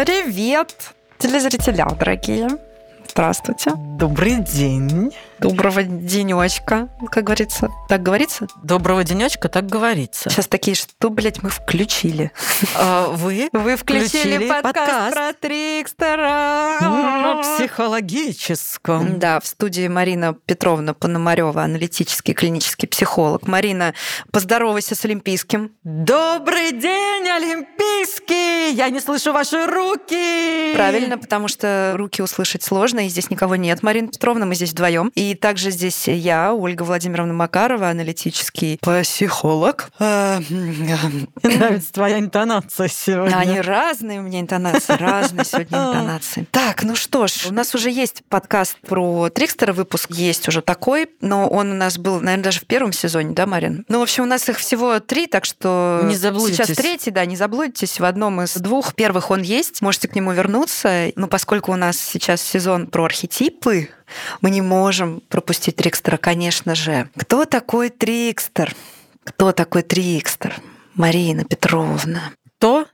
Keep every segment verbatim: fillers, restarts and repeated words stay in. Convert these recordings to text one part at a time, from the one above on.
Привет, телезрители, дорогие. Здравствуйте. Добрый день. Доброго денечка, как говорится. Так говорится? Доброго денечка, так говорится. Сейчас такие, что, блядь, мы включили. А вы? Вы включили, включили подкаст, подкаст про Трикстера. На психологическом. Да, в студии Марина Петровна Пономарёва, аналитический клинический психолог. Марина, поздоровайся с Олимпийским. Добрый день, Олимпийский! Я не слышу ваши руки! Правильно, потому что руки услышать сложно, и здесь никого нет. Марина Петровна, мы здесь вдвоем. И также здесь я, Ольга Владимировна Макарова, аналитический психолог. Мне нравится твоя интонация сегодня. Они разные у меня интонации, разные сегодня интонации. Так, ну что ж, у нас уже есть подкаст про Трикстера, выпуск есть уже такой, но он у нас был, наверное, даже в первом сезоне, да, Марин? Ну, в общем, у нас их всего три, так что не сейчас третий, да, не заблудитесь. В одном из двух первых он есть, можете к нему вернуться. Но поскольку у нас сейчас сезон про архетипы, мы не можем пропустить Трикстера, конечно же. Кто такой Трикстер? Кто такой Трикстер? Марина Петровна. Кто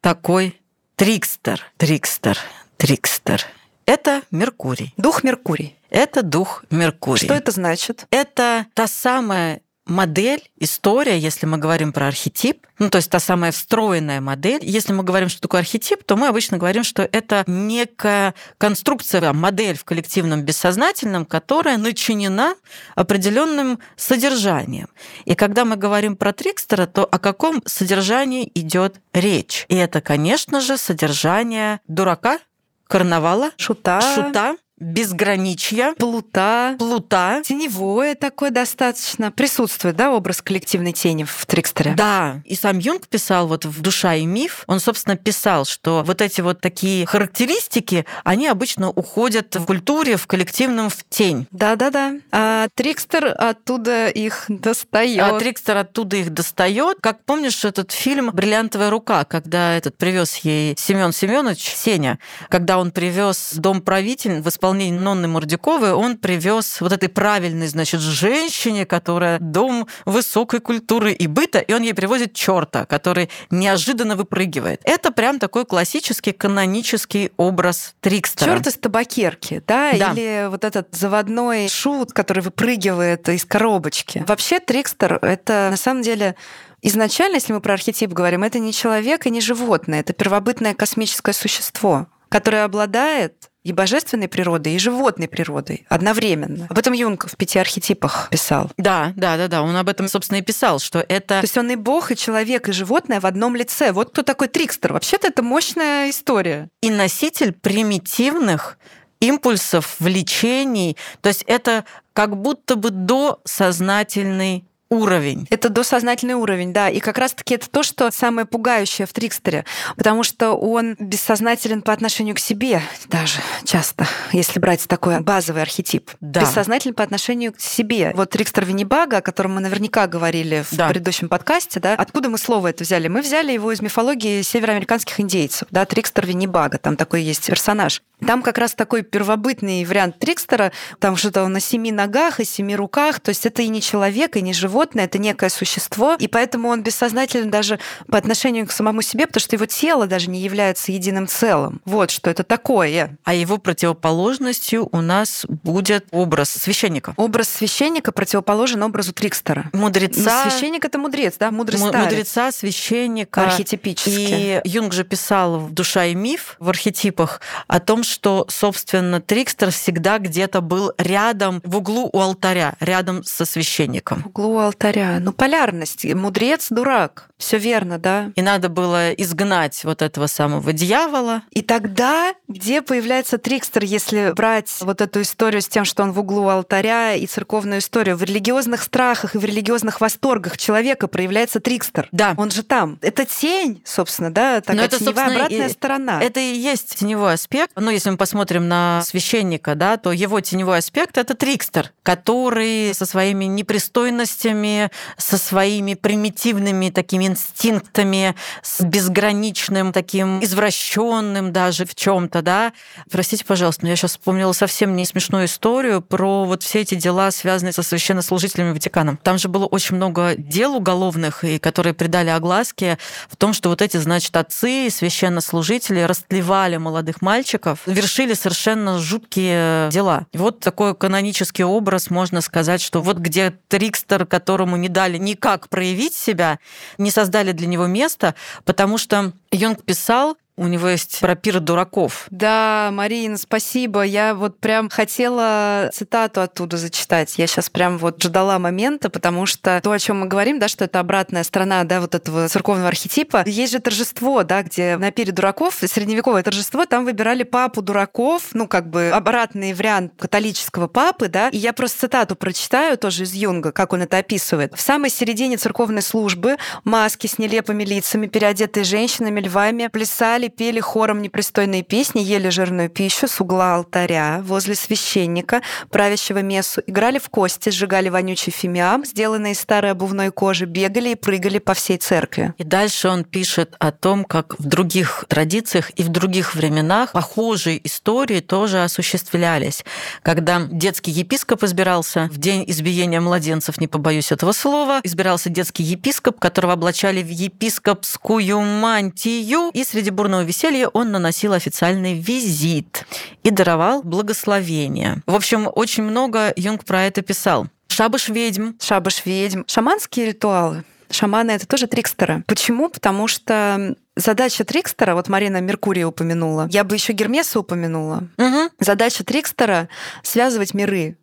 такой Трикстер? Трикстер, Трикстер. Это Меркурий. Дух Меркурий. Это дух Меркурий. Что это значит? Это та самая модель, история, если мы говорим про архетип, ну, то есть та самая встроенная модель. Если мы говорим, что такое архетип, то мы обычно говорим, что это некая конструкция, модель в коллективном бессознательном, которая начинена определенным содержанием. И когда мы говорим про Трикстера, то о каком содержании идет речь? И это, конечно же, содержание дурака, карнавала, шута, шута. Безграничья, плута, плута, теневое такое достаточно. Присутствует, да, образ коллективной тени в Трикстере? Да. И сам Юнг писал вот в «Душа и миф», он, собственно, писал, что вот эти вот такие характеристики, они обычно уходят в культуре, в коллективном, в тень. Да-да-да. А Трикстер оттуда их достает. А Трикстер оттуда их достает. Как помнишь этот фильм «Бриллиантовая рука», когда этот привез ей Семён Семёнович, Сеня, когда он привез дом правитель в исполнении Нонны Мордюковой, он привез вот этой правильной, значит, женщине, которая дом высокой культуры и быта, и он ей привозит черта, который неожиданно выпрыгивает. Это прям такой классический канонический образ Трикстера. Черт из табакерки, да? да? Или вот этот заводной шут, который выпрыгивает из коробочки. Вообще Трикстер — это на самом деле... Изначально, если мы про архетип говорим, это не человек и не животное, это первобытное космическое существо, которое обладает и божественной природой, и животной природой одновременно. Об этом Юнг в «Пяти архетипах» писал. Да, да, да, да. Он об этом, собственно, и писал, что это... То есть он и бог, и человек, и животное в одном лице. Вот кто такой Трикстер. Вообще-то это мощная история. И носитель примитивных импульсов, влечений. То есть это как будто бы досознательный уровень. Это досознательный уровень, да. И как раз-таки это то, что самое пугающее в Трикстере, потому что он бессознателен по отношению к себе даже часто, если брать такой базовый архетип. Да. Бессознателен по отношению к себе. Вот Трикстер Виннибага, о котором мы наверняка говорили в да. предыдущем подкасте, да, откуда мы слово это взяли? Мы взяли его из мифологии североамериканских индейцев, да, Трикстер Виннибага, там такой есть персонаж. Там как раз такой первобытный вариант Трикстера, там что-то он на семи ногах и семи руках, то есть это и не человек, и не животное, это некое существо, и поэтому он бессознателен даже по отношению к самому себе, потому что его тело даже не является единым целым. Вот что это такое. А его противоположностью у нас будет образ священника. Образ священника противоположен образу Трикстера. Мудреца. Ну, священник — это мудрец, да, мудрый старец. Мудреца, священника. Архетипически. И Юнг же писал в «Душа и миф», в архетипах, о том, что, собственно, Трикстер всегда где-то был рядом, в углу у алтаря, рядом со священником. В углу у алтаря. Ну, полярность. Мудрец, дурак. Все верно, да? И надо было изгнать вот этого самого дьявола. И тогда где появляется Трикстер, если брать вот эту историю с тем, что он в углу алтаря, и церковную историю? В религиозных страхах и в религиозных восторгах человека проявляется Трикстер. Да. Он же там. Это тень, собственно, да? Такая это, теневая обратная сторона. Это и есть теневой аспект. Ну, если мы посмотрим на священника, да, то его теневой аспект — это Трикстер, который со своими непристойностями, со своими примитивными такими инстинктами, с безграничным таким извращенным даже в чем-то, да. Простите, пожалуйста, но я сейчас вспомнила совсем не смешную историю про вот все эти дела, связанные со священнослужителями Ватикана. Там же было очень много дел уголовных, и которые придали огласке в том, что вот эти, значит, отцы, священнослужители растлевали молодых мальчиков, вершили совершенно жуткие дела. И вот такой канонический образ, можно сказать, что вот где Трикстер, которому не дали никак проявить себя, не создали для него места, потому что Юнг писал, у него есть про пир дураков. Да, Марина, спасибо. Я вот прям хотела цитату оттуда зачитать. Я сейчас прям вот ждала момента, потому что то, о чем мы говорим, да, что это обратная сторона, да, вот этого церковного архетипа. Есть же торжество, да, где на пире дураков, средневековое торжество, там выбирали папу дураков, ну, как бы обратный вариант католического папы, да. И я просто цитату прочитаю тоже из Юнга, как он это описывает. В самой середине церковной службы маски с нелепыми лицами, переодетые женщинами, львами, плясали, пели хором непристойные песни, ели жирную пищу с угла алтаря возле священника, правящего мессу, играли в кости, сжигали вонючий фимиам, сделанный из старой обувной кожи, бегали и прыгали по всей церкви. И дальше он пишет о том, как в других традициях и в других временах похожие истории тоже осуществлялись. Когда детский епископ избирался, в день избиения младенцев, не побоюсь этого слова, избирался детский епископ, которого облачали в епископскую мантию, и среди бурного веселье он наносил официальный визит и даровал благословение. В общем, очень много Юнг про это писал. Шабаш ведьм. Шабаш ведьм. Шаманские ритуалы. Шаманы — это тоже трикстеры. Почему? Потому что задача трикстера, вот Марина Меркурия упомянула, я бы еще Гермеса упомянула. Угу. Задача трикстера — связывать миры.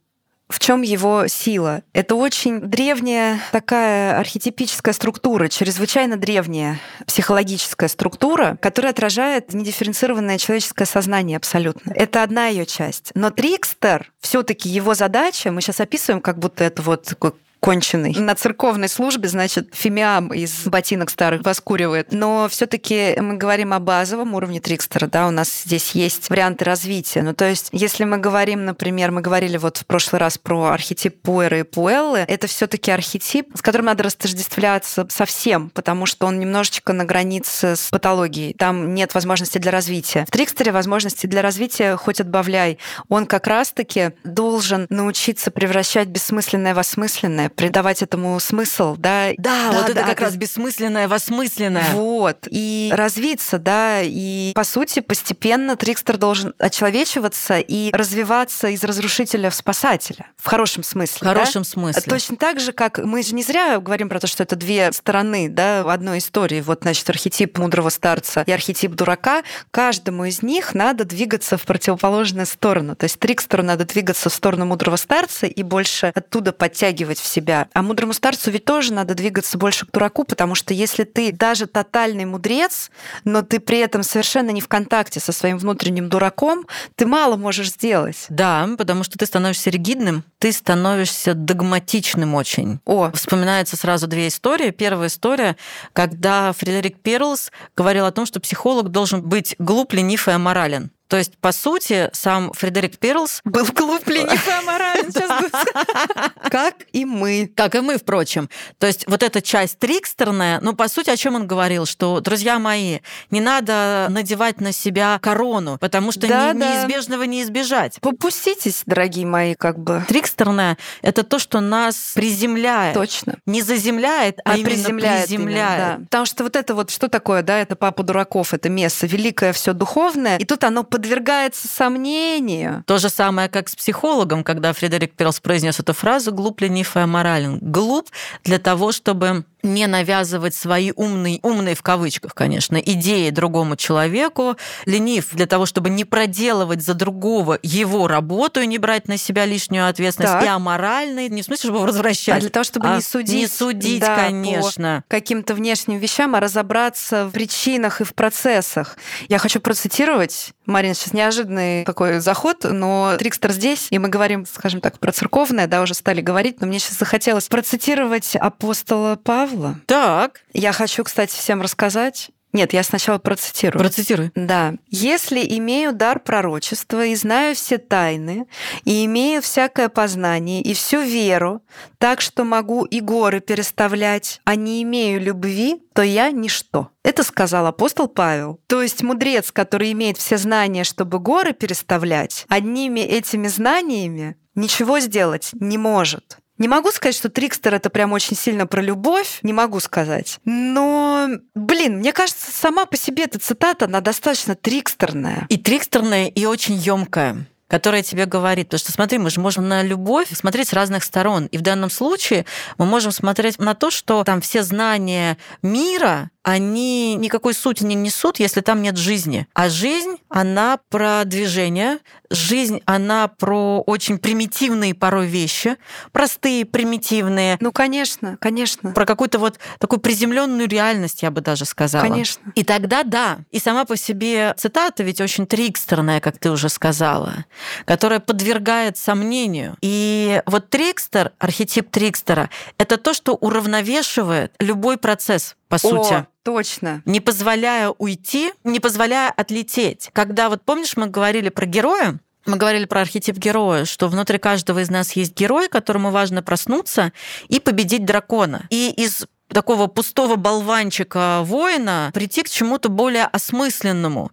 В чем его сила? Это очень древняя такая архетипическая структура, чрезвычайно древняя психологическая структура, которая отражает недифференцированное человеческое сознание абсолютно. Это одна ее часть. Но трикстер, все-таки его задача, мы сейчас описываем, как будто это вот такой конченый. На церковной службе, значит, фимиам из ботинок старых воскуривает. Но все-таки мы говорим о базовом уровне трикстера, да, у нас здесь есть варианты развития. Ну, то есть, если мы говорим, например, мы говорили вот в прошлый раз про архетип Пуэра и Пуэллы, это все-таки архетип, с которым надо растождествляться совсем, потому что он немножечко на границе с патологией. Там нет возможности для развития. В трикстере возможности для развития хоть отбавляй. Он как раз-таки должен научиться превращать бессмысленное в осмысленное, придавать этому смысл, да. Да, да вот да, это как да. раз бессмысленное, восмысленное. Вот. И развиться, да, и, по сути, постепенно трикстер должен очеловечиваться и развиваться из разрушителя в спасателя. В хорошем смысле. В хорошем да? смысле. Точно так же, как мы же не зря говорим про то, что это две стороны, да, одной истории. Вот, значит, архетип мудрого старца и архетип дурака. Каждому из них надо двигаться в противоположную сторону. То есть трикстеру надо двигаться в сторону мудрого старца и больше оттуда подтягивать в себя. А мудрому старцу ведь тоже надо двигаться больше к дураку, потому что если ты даже тотальный мудрец, но ты при этом совершенно не в контакте со своим внутренним дураком, ты мало можешь сделать. Да, потому что ты становишься ригидным, ты становишься догматичным очень. О. Вспоминаются сразу две истории. Первая история, когда Фредерик Перлс говорил о том, что психолог должен быть глуп, ленив и аморален. То есть, по сути, сам Фредерик Перлс был глуп, ленив и аморален. Как и мы. Как и мы, впрочем. То есть вот эта часть трикстерная, ну, по сути, о чем он говорил, что, друзья мои, не надо надевать на себя корону, потому что да, не, да. неизбежного не избежать. Попуститесь, дорогие мои, как бы. Трикстерная — это то, что нас приземляет. Точно. Не заземляет, а, а именно приземляет. приземляет. Именно, да. Потому что вот это вот, что такое, да, это папа дураков, это месса, великое все духовное, и тут оно подвергается сомнению. То же самое, как с психологом, когда Фредерик Перлс произнес эту фразу «глуп, ленив и аморален». Глуп для того, чтобы не навязывать свои умные, умные в кавычках, конечно, идеи другому человеку, ленив для того, чтобы не проделывать за другого его работу и не брать на себя лишнюю ответственность, так. и аморальный, не в смысле, чтобы возвращать. А для того, чтобы а не судить. Не судить, да, конечно. По каким-то внешним вещам, а разобраться в причинах и в процессах. Я хочу процитировать, Марина, сейчас неожиданный такой заход, но трикстер здесь, и мы говорим, скажем так, про церковное, да, уже стали говорить, но мне сейчас захотелось процитировать апостола Павла. Так. Я хочу, кстати, всем рассказать, Нет, я сначала процитирую. Процитируй. Да. «Если имею дар пророчества, и знаю все тайны, и имею всякое познание, и всю веру, так что могу и горы переставлять, а не имею любви, то я ничто». Это сказал апостол Павел. То есть мудрец, который имеет все знания, чтобы горы переставлять, одними этими знаниями ничего сделать не может. Не могу сказать, что «Трикстер» — это прям очень сильно про любовь, не могу сказать. Но, блин, мне кажется, сама по себе эта цитата, она достаточно трикстерная. И трикстерная, и очень ёмкая, которая тебе говорит, потому что, смотри, мы же можем на любовь смотреть с разных сторон. И в данном случае мы можем смотреть на то, что там все знания мира, они никакой сути не несут, если там нет жизни. А жизнь, она про движение, жизнь, она про очень примитивные порой вещи, простые, примитивные. Ну, конечно, конечно. Про какую-то вот такую приземленную реальность, я бы даже сказала. Конечно. И тогда да. И сама по себе цитата ведь очень трикстерная, как ты уже сказала, которая подвергает сомнению. И вот трикстер, архетип трикстера, это то, что уравновешивает любой процесс, по сути. О, точно. Не позволяя уйти, не позволяя отлететь. Когда, вот помнишь, мы говорили про героя, мы говорили про архетип героя, что внутри каждого из нас есть герой, которому важно проснуться и победить дракона. И из такого пустого болванчика воина прийти к чему-то более осмысленному,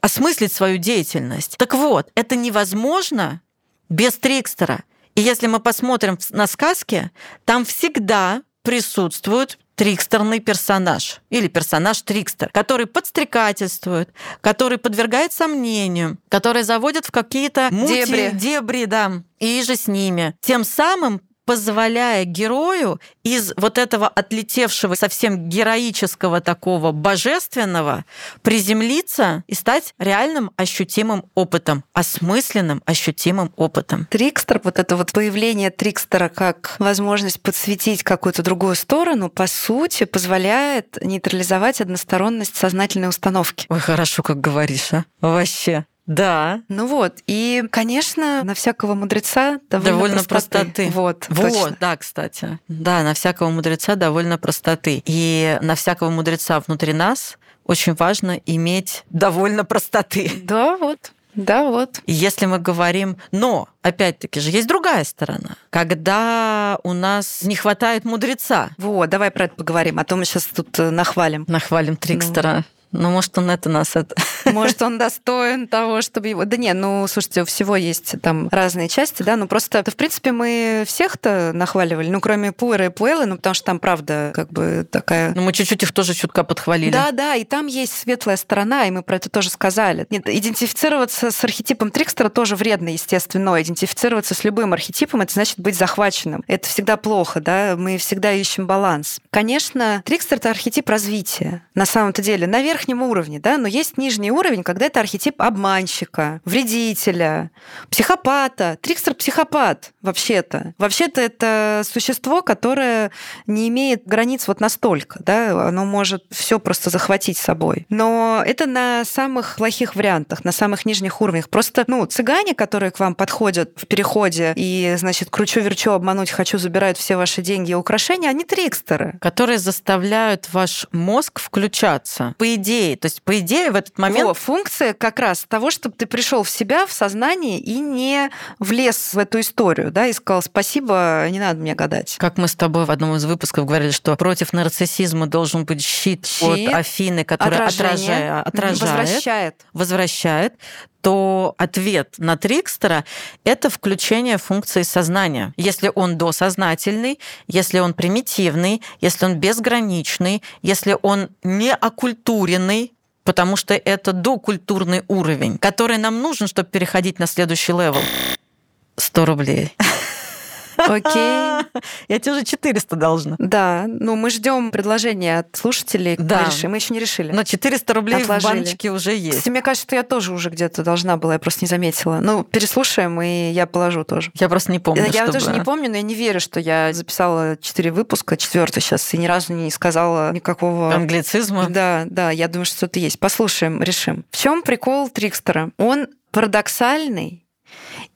осмыслить свою деятельность. Так вот, это невозможно без трикстера. И если мы посмотрим на сказки, там всегда присутствует трикстерный персонаж или персонаж-трикстер, который подстрекательствует, который подвергает сомнению, который заводит в какие-то мути, дебри, дебри да, и же с ними. Тем самым позволяя герою из вот этого отлетевшего, совсем героического такого божественного приземлиться и стать реальным ощутимым опытом, осмысленным ощутимым опытом. Трикстер, вот это вот появление трикстера как возможность подсветить какую-то другую сторону, по сути, позволяет нейтрализовать односторонность сознательной установки. Ой, хорошо, как говоришь, а? Вообще. Да. Ну вот, и, конечно, на всякого мудреца довольно, довольно простоты. простоты. Вот, вот точно. Да, кстати. Да, на всякого мудреца довольно простоты. И на всякого мудреца внутри нас очень важно иметь довольно простоты. Да, вот. Да, вот. Если мы говорим... Но, опять-таки же, есть другая сторона. Когда у нас не хватает мудреца. Вот, давай про это поговорим, а то мы сейчас тут нахвалим. Нахвалим трикстера. Ну. ну, может, он это нас... это. Может, он достоин того, чтобы его... Да не, ну, слушайте, у всего есть там разные части, да, ну просто, в принципе, мы всех-то нахваливали, ну, кроме Пуэра и Пуэллы, ну, потому что там, правда, как бы такая... Ну, мы чуть-чуть их тоже чутка подхвалили. Да-да, и там есть светлая сторона, и мы про это тоже сказали. Нет, идентифицироваться с архетипом трикстера тоже вредно, естественно, идентифицироваться с любым архетипом, это значит быть захваченным. Это всегда плохо, да, мы всегда ищем баланс. Конечно, трикстер — это архетип развития, на самом-то деле, на верхнем уровне, да, но есть нижний уровень, когда это архетип обманщика, вредителя, психопата. Трикстер — психопат, вообще-то. Вообще-то это существо, которое не имеет границ вот настолько, да, оно может все просто захватить собой. Но это на самых плохих вариантах, на самых нижних уровнях. Просто, ну, цыгане, которые к вам подходят в переходе и, значит, кручу-верчу, обмануть хочу, забирают все ваши деньги и украшения, они трикстеры. Которые заставляют ваш мозг включаться. По идее, то есть, по идее, в этот момент О, функция как раз того, чтобы ты пришел в себя, в сознание и не влез в эту историю, да, и сказал спасибо, не надо мне гадать. Как мы с тобой в одном из выпусков говорили, что против нарциссизма должен быть щит, щит от Афины, который отражает, отражает, возвращает. возвращает. То ответ на трикстера — это включение функции сознания. Если он досознательный, если он примитивный, если он безграничный, если он неокультуренный, потому что это докультурный уровень, который нам нужен, чтобы переходить на следующий левел. сто рублей. Окей. Я тебе уже четыреста должна. Да, ну мы ждем предложения от слушателей. Да. Мы еще не решили. Но четыреста рублей отложили. В баночке уже есть. Кстати, мне кажется, что я тоже уже где-то должна была, я просто не заметила. Ну, переслушаем, и я положу тоже. Я просто не помню, Я чтобы... тоже не помню, но я не верю, что я записала четыре выпуска, четвертый сейчас, и ни разу не сказала никакого... Англицизма. Да, да, я думаю, что что-то есть. Послушаем, решим. В чем прикол трикстера? Он парадоксальный,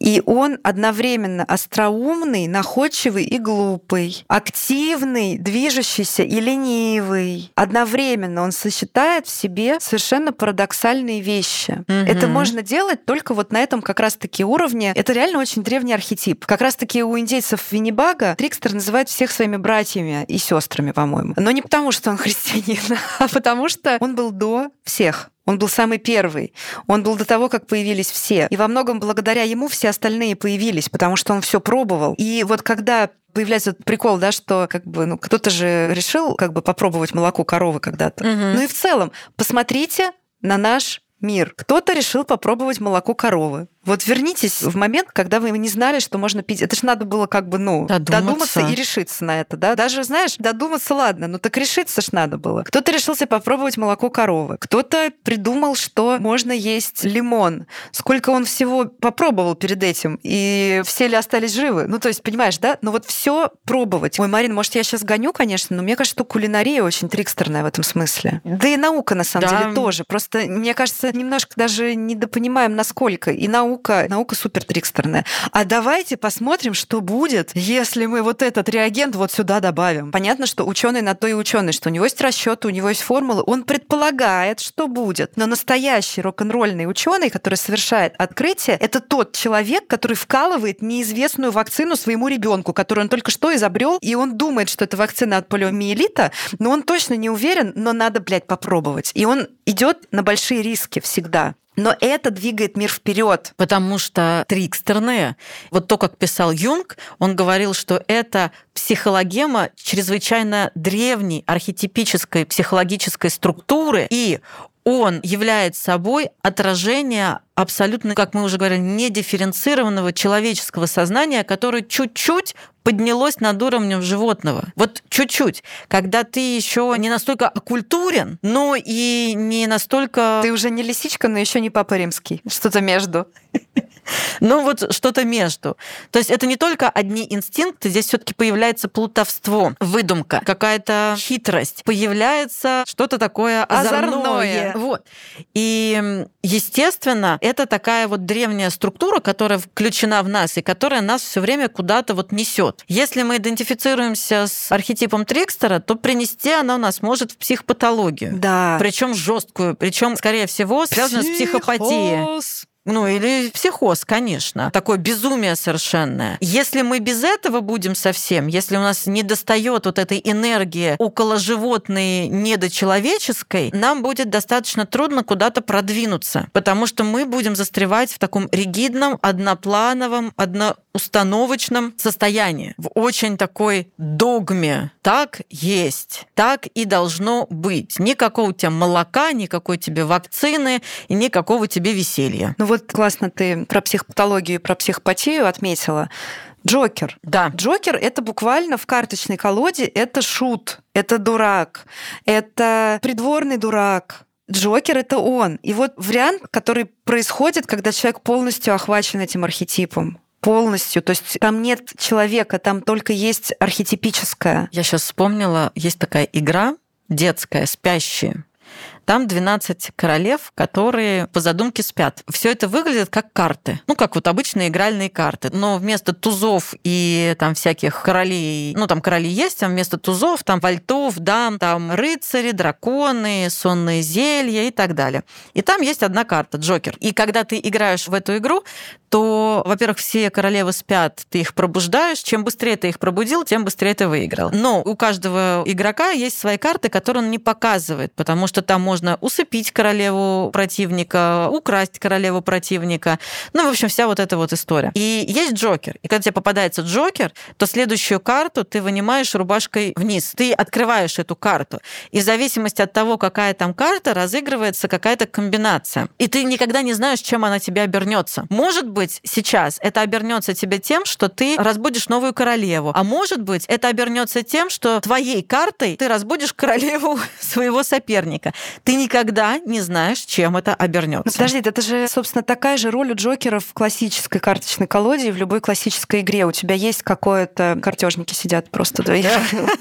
И он одновременно остроумный, находчивый и глупый, активный, движущийся и ленивый. Одновременно он сочетает в себе совершенно парадоксальные вещи. Mm-hmm. Это можно делать только вот на этом как раз-таки уровне. Это реально очень древний архетип. Как раз-таки у индейцев Виннибага Трикстер называет всех своими братьями и сестрами, по-моему. Но не потому, что он христианин, а потому что он был до всех. Он был самый первый. Он был до того, как появились все. И во многом благодаря ему все остальные появились, потому что он все пробовал. И вот когда появляется этот прикол, да, что как бы, ну, кто-то же решил как бы попробовать молоко коровы когда-то. Угу. Ну и в целом, посмотрите на наш мир. Кто-то решил попробовать молоко коровы. Вот вернитесь в момент, когда вы не знали, что можно пить. Это же надо было как бы, ну, додуматься, додуматься и решиться на это, да? Даже, знаешь, додуматься, ладно, но так решиться ж надо было. Кто-то решился попробовать молоко коровы, кто-то придумал, что можно есть лимон. Сколько он всего попробовал перед этим, и все ли остались живы? Ну, то есть, понимаешь, да? Но вот все пробовать. Ой, Марин, может, я сейчас гоню, конечно, но мне кажется, что кулинария очень трикстерная в этом смысле. Да и наука, на самом да. деле, тоже. Просто, мне кажется, немножко даже недопонимаем, насколько. И наука Наука, наука супертрикстерная. А давайте посмотрим, что будет, если мы вот этот реагент вот сюда добавим. Понятно, что ученый на то и ученый, что у него есть расчеты, у него есть формулы, он предполагает, что будет. Но настоящий рок-н-ролльный ученый, который совершает открытие, это тот человек, который вкалывает неизвестную вакцину своему ребенку, которую он только что изобрел, и он думает, что это вакцина от полиомиелита, но он точно не уверен, но надо, блядь, попробовать. И он идет на большие риски всегда. Но это двигает мир вперед, потому что трикстерные, вот то, как писал Юнг, он говорил, что это психологема чрезвычайно древней архетипической психологической структуры, и он является собой отражение абсолютно, как мы уже говорили, недифференцированного человеческого сознания, которое чуть-чуть поднялось над уровнем животного. Вот чуть-чуть. Когда ты еще не настолько окультурен, но и не настолько... Ты уже не лисичка, но еще не папа римский. Что-то между. Ну вот что-то между. То есть это не только одни инстинкты, здесь все-таки появляется плутовство, выдумка, какая-то хитрость, появляется что-то такое озорное. озорное. Вот. И, естественно, это такая вот древняя структура, которая включена в нас и которая нас все время куда-то вот несет. Если мы идентифицируемся с архетипом Трикстера, то принести она у нас может в психопатологию. Да. Причем жесткую, причем, скорее всего, связанную Психоз. с психопатией. Ну, или психоз, конечно. Такое безумие совершенное. Если мы без этого будем совсем, если у нас недостает вот этой энергии околоживотной, недочеловеческой, нам будет достаточно трудно куда-то продвинуться, потому что мы будем застревать в таком ригидном, одноплановом, одноустановочном состоянии, в очень такой догме. Так есть, так и должно быть. Никакого тебе молока, никакой тебе вакцины, и никакого тебе веселья. Вот классно ты про психопатологию и про психопатию отметила. Джокер. Да. Джокер — это буквально в карточной колоде, это шут, это дурак, это придворный дурак. Джокер — это он. И вот вариант, который происходит, когда человек полностью охвачен этим архетипом. Полностью. То есть там нет человека, там только есть архетипическое. Я сейчас вспомнила, есть такая игра детская, «Спящие». Там двенадцать королев, которые по задумке спят. Все это выглядит как карты. Ну, как вот обычные игральные карты. Но вместо тузов и там всяких королей... Ну, там короли есть, а вместо тузов там вальтов, дам, там рыцари, драконы, сонные зелья и так далее. И там есть одна карта, Джокер. И когда ты играешь в эту игру, то, во-первых, все королевы спят, ты их пробуждаешь. Чем быстрее ты их пробудил, тем быстрее ты выиграл. Но у каждого игрока есть свои карты, которые он не показывает, потому что там можно... Можно усыпить королеву противника, украсть королеву противника. Ну, в общем, вся вот эта вот история. И есть Джокер. И когда тебе попадается Джокер, то следующую карту ты вынимаешь рубашкой вниз. Ты открываешь эту карту. И в зависимости от того, какая там карта, разыгрывается какая-то комбинация. И ты никогда не знаешь, чем она тебе обернется. Может быть, сейчас это обернется тебе тем, что ты разбудишь новую королеву. А может быть, это обернется тем, что твоей картой ты разбудишь королеву своего соперника. Ты никогда не знаешь, чем это обернется. Ну, подожди, это же, собственно, такая же роль у Джокера в классической карточной колоде и в любой классической игре. У тебя есть какое-то... Картежники сидят просто двоих.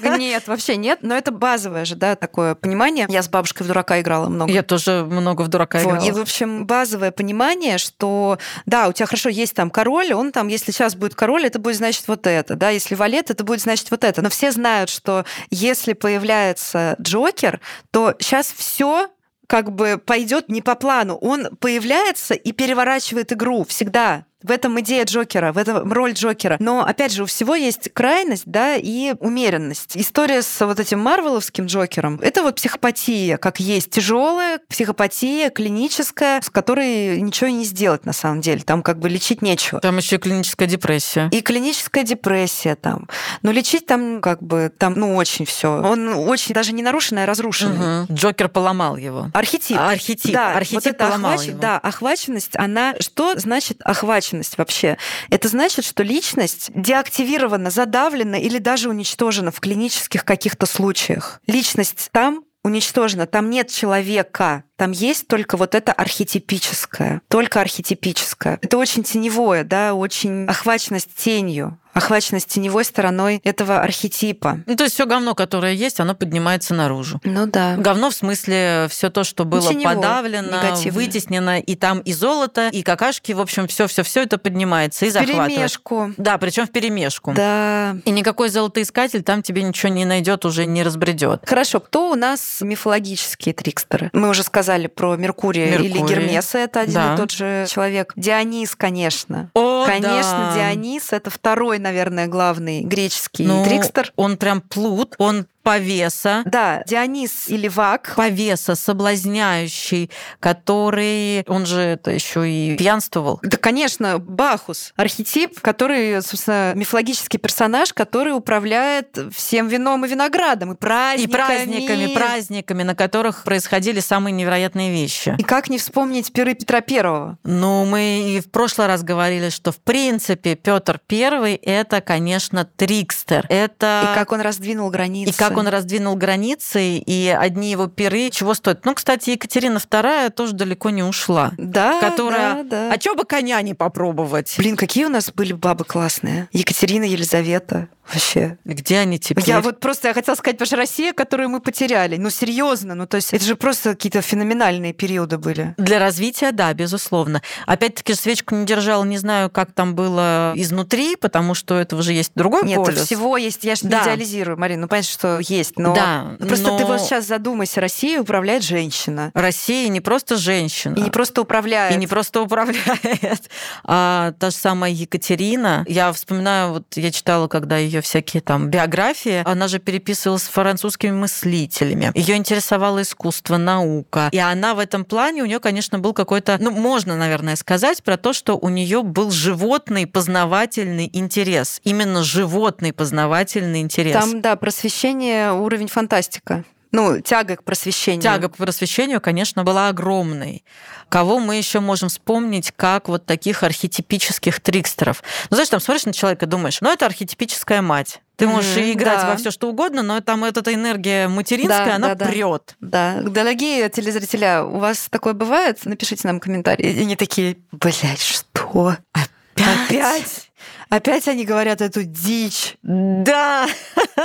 Нет, вообще нет. Но это базовое же, да, такое понимание. Я с бабушкой в дурака играла много. Я тоже много в дурака играла. И, в общем, базовое понимание, что, да, у тебя хорошо, есть там король, он там, если сейчас будет король, это будет значит вот это, да, если валет, это будет значит вот это. Но все знают, что если появляется Джокер, то сейчас все как бы пойдет не по плану. Он появляется и переворачивает игру всегда. В этом идея Джокера, в этом роль Джокера. Но, опять же, у всего есть крайность, да, и умеренность. История с вот этим марвеловским Джокером — это вот психопатия, как есть тяжелая психопатия, клиническая, с которой ничего не сделать на самом деле. Там как бы лечить нечего. Там еще и клиническая депрессия. И клиническая депрессия там. Но лечить там как бы, там, ну, очень все. Он очень даже не нарушенный, а разрушенный. Угу. Джокер поломал его. Архетип. А, архетип. Да, архетип вот поломал охвач... его. Да, охваченность, она... Что значит охваченность? Вообще. Это значит, что личность деактивирована, задавлена или даже уничтожена в клинических каких-то случаях. Личность там уничтожена, там нет человека, там есть только вот это архетипическое, только архетипическое. Это очень теневое, да, очень охваченность тенью. Охваченность теневой стороной этого архетипа. Ну, то есть все говно, которое есть, оно поднимается наружу. Ну да. Говно в смысле все то, что было теневое, подавлено, негативное, вытеснено, и там и золото, и какашки, в общем, все, все, все это поднимается и захватывает. В перемешку. Да, причем в перемешку. Да. И никакой золотоискатель там тебе ничего не найдет, уже не разбредет. Хорошо, кто у нас мифологические трикстеры? Мы уже сказали про Меркурия, Меркурий или Гермеса, это один, да, и тот же человек. Дионис, конечно. О, конечно, да. Дионис — это второй, наверное, главный греческий, ну, трикстер. Он прям плут, он повеса. Да, Дионис или Вакх. Повеса, соблазняющий, который... Он же это еще и пьянствовал. Да, конечно, Бахус. Архетип, который, собственно, мифологический персонаж, который управляет всем вином и виноградом, и праздниками. И праздниками, праздниками, на которых происходили самые невероятные вещи. И как не вспомнить пиры Петра Первого? Ну, мы и в прошлый раз говорили, что, в принципе, Петр Первый — это, конечно, трикстер. Это... И как он раздвинул границы. И как он раздвинул границы, и одни его пиры чего стоят. Ну, кстати, Екатерина вторая тоже далеко не ушла. Да, которая... да, да. А чё бы коня не попробовать? Блин, какие у нас были бабы классные. Екатерина, Елизавета. Вообще. Где они теперь? Я вот просто я хотела сказать, потому что Россия, которую мы потеряли. Ну, серьезно, ну, то есть это же просто какие-то феноменальные периоды были. Для развития, да, безусловно. Опять-таки, свечку не держала, не знаю, как там было изнутри, потому что этого же есть другой полюс. Нет, всего есть. Я же да. не идеализирую, Марина, ну, понятно, что есть, но... Да, просто но... ты вот сейчас задумайся, Россия управляет женщина. Россия не просто женщина. И не просто управляет. И не просто управляет. А та же самая Екатерина. Я вспоминаю, вот я читала, когда ее Ее всякие там биографии. Она же переписывалась с французскими мыслителями. Ее интересовало искусство, наука. И она в этом плане, у нее, конечно, был какой-то, ну, можно, наверное, сказать про то, что у нее был животный познавательный интерес. Именно животный познавательный интерес. Там, да, просвещение, уровень фантастика. Ну, тяга к просвещению. Тяга к просвещению, конечно, была огромной. Кого мы еще можем вспомнить как вот таких архетипических трикстеров? Ну, знаешь, там смотришь на человека и думаешь, ну, это архетипическая мать. Ты можешь mm, играть да. во все что угодно, но там вот эта энергия материнская, да, она да, прёт. Да. Дорогие телезрители, у вас такое бывает? Напишите нам комментарии. И они такие, блядь, что? Опять? Опять? Опять они говорят эту дичь. Да!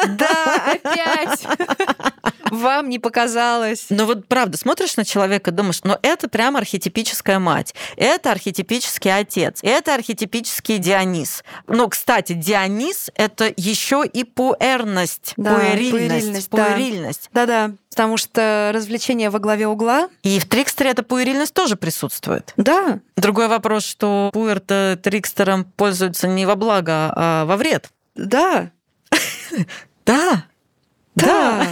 Да, опять! Вам не показалось. Но вот правда, смотришь на человека, думаешь, ну это прям архетипическая мать, это архетипический отец, это архетипический Дионис. Но, кстати, Дионис — это еще и пуэрность, да, пуэрильность. Пуэрильность. пуэрильность. Да. Да-да, потому что развлечение во главе угла. И в трикстере эта пуэрильность тоже присутствует. Да. Другой вопрос, что пуэр-то трикстером пользуется не во благо, а во вред. Да. Да. Да.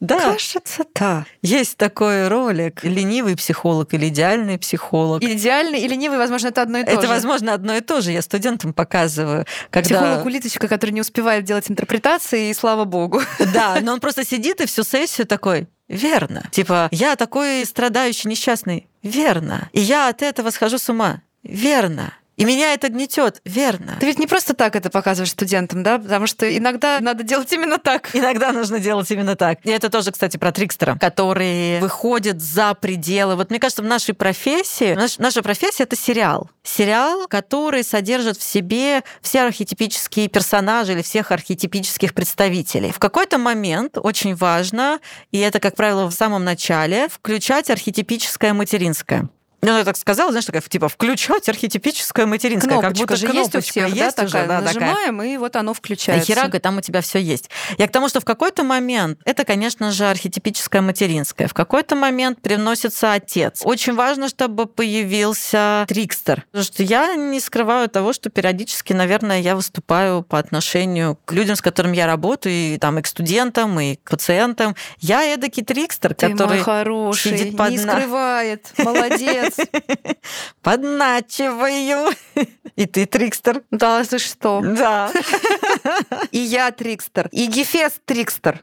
Да. Кажется, да. Есть такой ролик. Ленивый психолог или идеальный психолог. Идеальный и ленивый, возможно, это одно и то это, же. Это, возможно, одно и то же. Я студентам показываю. Когда... Психолог-улиточка, который не успевает делать интерпретации, и слава богу. Да, но он просто сидит и всю сессию такой... Верно. Типа, я такой страдающий, несчастный. Верно. И я от этого схожу с ума. Верно. И меня это гнетет, верно. Ты ведь не просто так это показываешь студентам, да? Потому что иногда надо делать именно так. Иногда нужно делать именно так. И это тоже, кстати, про трикстера, который выходит за пределы. Вот мне кажется, в нашей профессии... Наша профессия — это сериал. Сериал, который содержит в себе все архетипические персонажи или всех архетипических представителей. В какой-то момент очень важно, и это, как правило, в самом начале, включать архетипическое материнское. Ну, я так сказала, знаешь, такая, типа, включать архетипическое материнское. Кнопочка, как будто же кнопочка есть у всех, есть да, уже, такая, да, нажимаем, такая. И вот оно включается. Хирага, там у тебя все есть. Я к тому, что в какой-то момент, это, конечно же, архетипическое материнское, в какой-то момент привносится отец. Очень важно, чтобы появился трикстер. Потому что я не скрываю того, что периодически, наверное, я выступаю по отношению к людям, с которыми я работаю, и, там, и к студентам, и к пациентам. Я эдакий трикстер, Ты который мой хороший, сидит под... не скрывает, молодец. Подначиваю. И ты трикстер. Да, за что? Да. И я трикстер. И Гефест трикстер.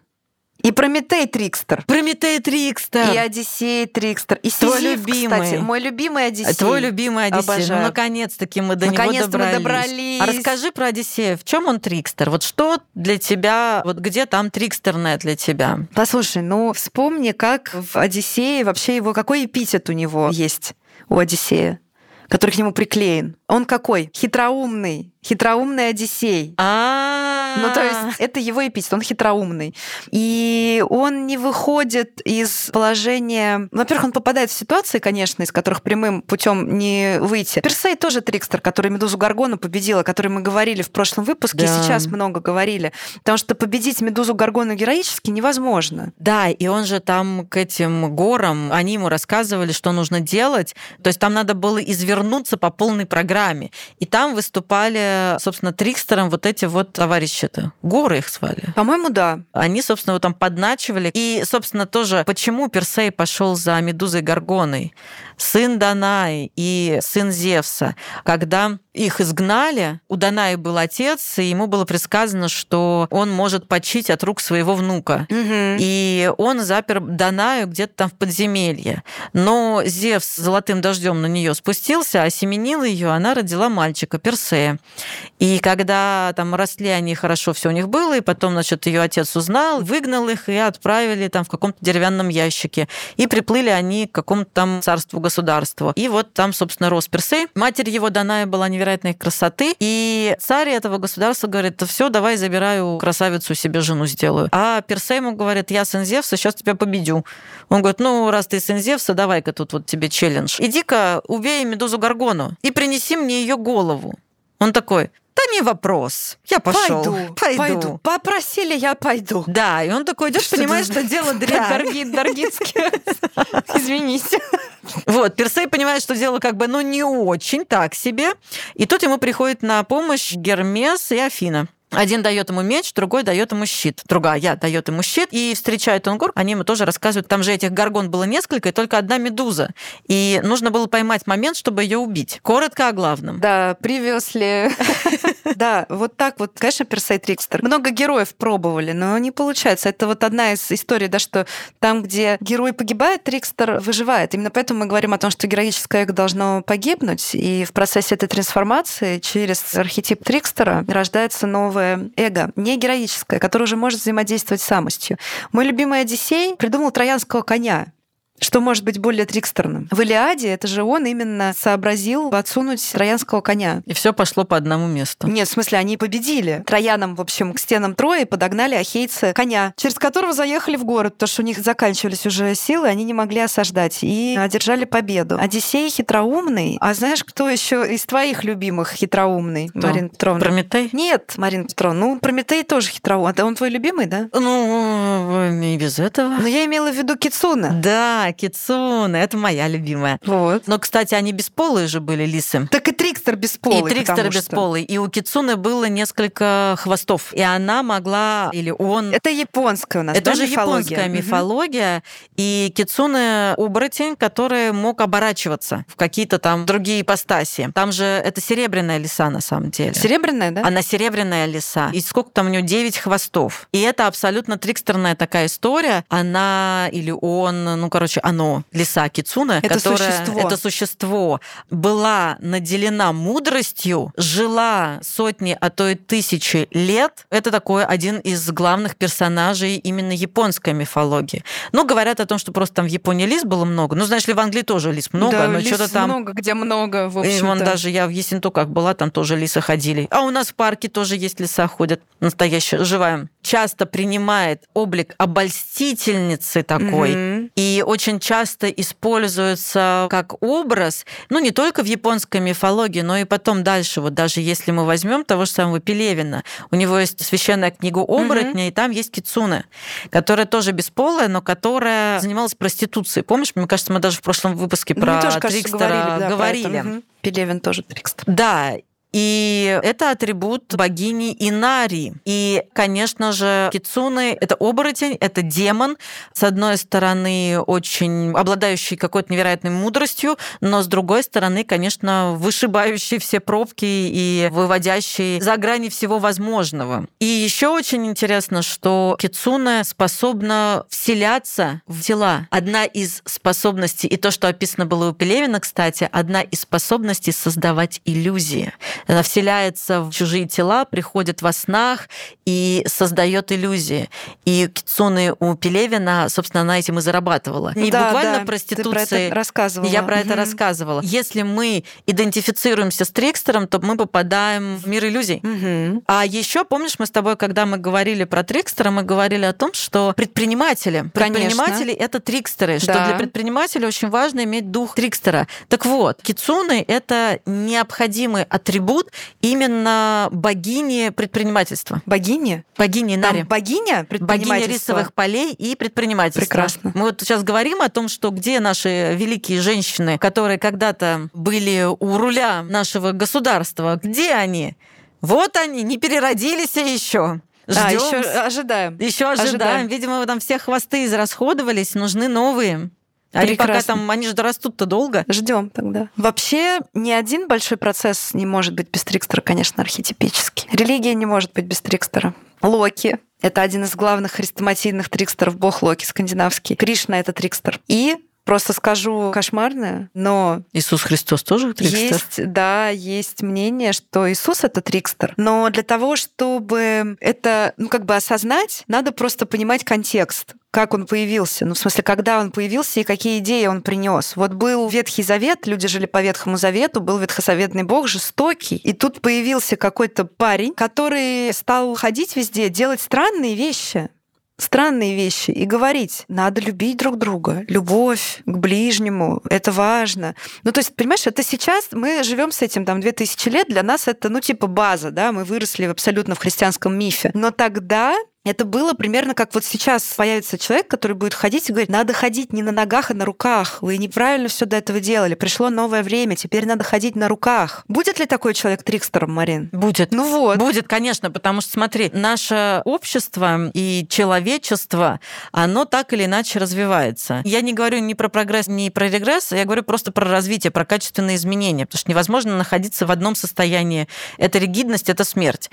И Прометей трикстер. Прометей трикстер. И Одиссей трикстер. И Твой Сизиф, любимый. Кстати. Мой любимый Одиссей. Твой любимый Одиссей. Обожаю. Ну, наконец-таки мы до наконец-то него добрались. Мы добрались. А расскажи про Одиссея. В чем он трикстер? Вот что для тебя, вот где там трикстерное для тебя? Послушай, ну вспомни, как в Одиссее вообще его, какой эпитет у него есть? У Одиссея, который к нему приклеен. Он какой? Хитроумный. Хитроумный Одиссей. А-а-а. Ну, то есть это его эпитет, он хитроумный. И он не выходит из положения... Во-первых, он попадает в ситуации, конечно, из которых прямым путем не выйти. Персей тоже трикстер, который Медузу Горгону победил, о которой мы говорили в прошлом выпуске, да. И сейчас много говорили. Потому что победить Медузу Горгону героически невозможно. Да, и он же там к этим горам, они ему рассказывали, что нужно делать. То есть там надо было извернуться по полной программе. И там выступали собственно, трикстером вот эти вот товарищи-то. Горы их звали. По-моему, да. Они, собственно, его там подначивали. И, собственно, тоже, почему Персей пошел за Медузой Горгоной, сын Данаи и сын Зевса, когда их изгнали, у Данаи был отец, и ему было предсказано, что он может почить от рук своего внука. Угу. И он запер Данаю где-то там в подземелье. Но Зевс золотым дождем на нее спустился, осеменил ее, она родила мальчика Персея. И когда там росли они, хорошо все у них было, и потом, значит, ее отец узнал, выгнал их и отправили там в каком-то деревянном ящике. И приплыли они к какому-то там царству-государству. И вот там, собственно, рос Персей. Матерь его, Даная, была невероятной красоты. И царь этого государства говорит, все, давай забираю красавицу, себе жену сделаю. А Персей ему говорит, я сын Зевса, сейчас тебя победю. Он говорит, ну, раз ты сын Зевса, давай-ка тут вот тебе челлендж. Иди-ка, убей Медузу Горгону и принеси мне ее голову. Он такой, да не вопрос, я пошел, пойду, пойду, пойду. Попросили, я пойду. Да, и он такой, идешь, понимаешь, что дело Даргинские. Извините. Вот, Персей понимает, что дело как бы, ну, не очень, так себе. И тут ему приходит на помощь Гермес и Афина. Один дает ему меч, другой дает ему щит. Другая дает ему щит. И встречает он гор. Они ему тоже рассказывают. Там же этих горгон было несколько, и только одна медуза. И нужно было поймать момент, чтобы ее убить. Коротко о главном. Да, привезли. Да, вот так вот, конечно, Персей трикстер. Много героев пробовали, но не получается. Это вот одна из историй, да, что там, где герой погибает, трикстер выживает. Именно поэтому мы говорим о том, что героическое эго должно погибнуть. И в процессе этой трансформации через архетип трикстера рождается новое эго, не героическое, которое уже может взаимодействовать с самостью. Мой любимый Одиссей придумал троянского коня. Что может быть более трикстерным? В «Илиаде» это же он именно сообразил отсунуть троянского коня. И все пошло по одному месту. Нет, в смысле, они победили. Троянам, в общем, к стенам Трои подогнали ахейцы коня, через которого заехали в город, потому что у них заканчивались уже силы, они не могли осаждать, и одержали победу. Одиссей хитроумный. А знаешь, кто еще из твоих любимых хитроумный, кто? Марина Петровна? Прометей? Нет, Марина Петровна. Ну, Прометей тоже хитроумный. А он твой любимый, да? Ну, не без этого. Но я имела в виду Кицунэ. Да, Кицунэ, это моя любимая. Вот. Но, кстати, они бесполые же были, лисы. Так и трикстер бесполый. И трикстер бесполый. Что... И у Кицунэ было несколько хвостов. И она могла... Или он... Это японская у нас, это да, мифология? Это же японская мифология. Угу. И Кицунэ — оборотень, который мог оборачиваться в какие-то там другие ипостаси. Там же это серебряная лиса, на самом деле. Серебряная, да? Она серебряная лиса. И сколько там у нее? Девять хвостов. И это абсолютно трикстерная такая история. Она или он, ну, короче, оно, лиса Кицунэ, это которое, существо. это существо, была наделена мудростью, жила сотни, а то и тысячи лет. Это такой один из главных персонажей именно японской мифологии. Но говорят о том, что просто там в Японии лис было много. Ну, знаешь ли, в Англии тоже лис много. Да, но лис что-то там... много, где много, в общем-то. Вон даже я в Ессентуках была, там тоже лисы ходили. А у нас в парке тоже есть лиса ходят. Настоящая, живая. часто принимает облик обольстительницы такой, mm-hmm. и очень часто используется как образ, ну, не только в японской мифологии, но и потом дальше. Вот даже если мы возьмем того же самого Пелевина, у него есть священная книга «Оборотня», mm-hmm. и там есть Кицунэ, которая тоже бесполая, но которая занималась проституцией. Помнишь, мне кажется, мы даже в прошлом выпуске про мы тоже, кажется, Трикстера говорили. Да, говорили. Угу. Пелевин тоже Трикстер. Да, и это атрибут богини Инари. И, конечно же, Кицунэ — это оборотень, это демон, с одной стороны, очень обладающий какой-то невероятной мудростью, но, с другой стороны, конечно, вышибающий все пробки и выводящий за грани всего возможного. И еще очень интересно, что Кицунэ способна вселяться в тела. Одна из способностей, и то, что описано было у Пелевина, кстати, одна из способностей — создавать иллюзии. Она вселяется в чужие тела, приходит во снах и создает иллюзии. И Кицунэ у Пелевина, собственно, она этим и зарабатывала. И да, буквально да, проституция. Ты про это рассказывала. Я про mm-hmm. это рассказывала. Если мы идентифицируемся с Трикстером, то мы попадаем в мир иллюзий. Mm-hmm. А еще помнишь, мы с тобой, когда мы говорили про Трикстера, мы говорили о том, что предприниматели, предприниматели это Трикстеры, да. Что для предпринимателя очень важно иметь дух Трикстера. Так вот, Кицунэ это необходимый атрибут атрибут именно богини предпринимательства. Богини? Богини Инари. Там богиня предпринимательства? Богиня рисовых полей и предпринимательства. Прекрасно. Мы вот сейчас говорим о том, что где наши великие женщины, которые когда-то были у руля нашего государства, где они? Вот они, не переродились еще. Ждём. А, еще ожидаем. Еще ожидаем. ожидаем. Видимо, там все хвосты израсходовались, нужны новые. Они пока там, они же дорастут-то долго. Ждем тогда. Вообще, ни один большой процесс не может быть без Трикстера, конечно, архетипический. Религия не может быть без Трикстера. Локи — это один из главных хрестоматийных Трикстеров, бог Локи скандинавский. Кришна — это Трикстер. И просто скажу кошмарное, но... Иисус Христос тоже Трикстер? Есть, да, есть мнение, что Иисус — это Трикстер. Но для того, чтобы это, ну, как бы осознать, надо просто понимать контекст. Как он появился, ну, в смысле, когда он появился и какие идеи он принес. Вот был Ветхий Завет, люди жили по Ветхому Завету, был ветхозаветный бог жестокий, и тут появился какой-то парень, который стал ходить везде, делать странные вещи, странные вещи, и говорить, надо любить друг друга, любовь к ближнему, это важно. Ну, то есть, понимаешь, это сейчас, мы живем с этим там две тысячи лет, для нас это, ну, типа база, да, мы выросли абсолютно в христианском мифе. Но тогда... Это было примерно как вот сейчас появится человек, который будет ходить и говорить, надо ходить не на ногах, а на руках. Вы неправильно все до этого делали. Пришло новое время, теперь надо ходить на руках. Будет ли такой человек Трикстером, Марин? Будет. Ну вот. Будет, конечно, потому что, смотри, наше общество и человечество, оно так или иначе развивается. Я не говорю ни про прогресс, ни про регресс, я говорю просто про развитие, про качественные изменения, потому что невозможно находиться в одном состоянии. Это ригидность, это смерть.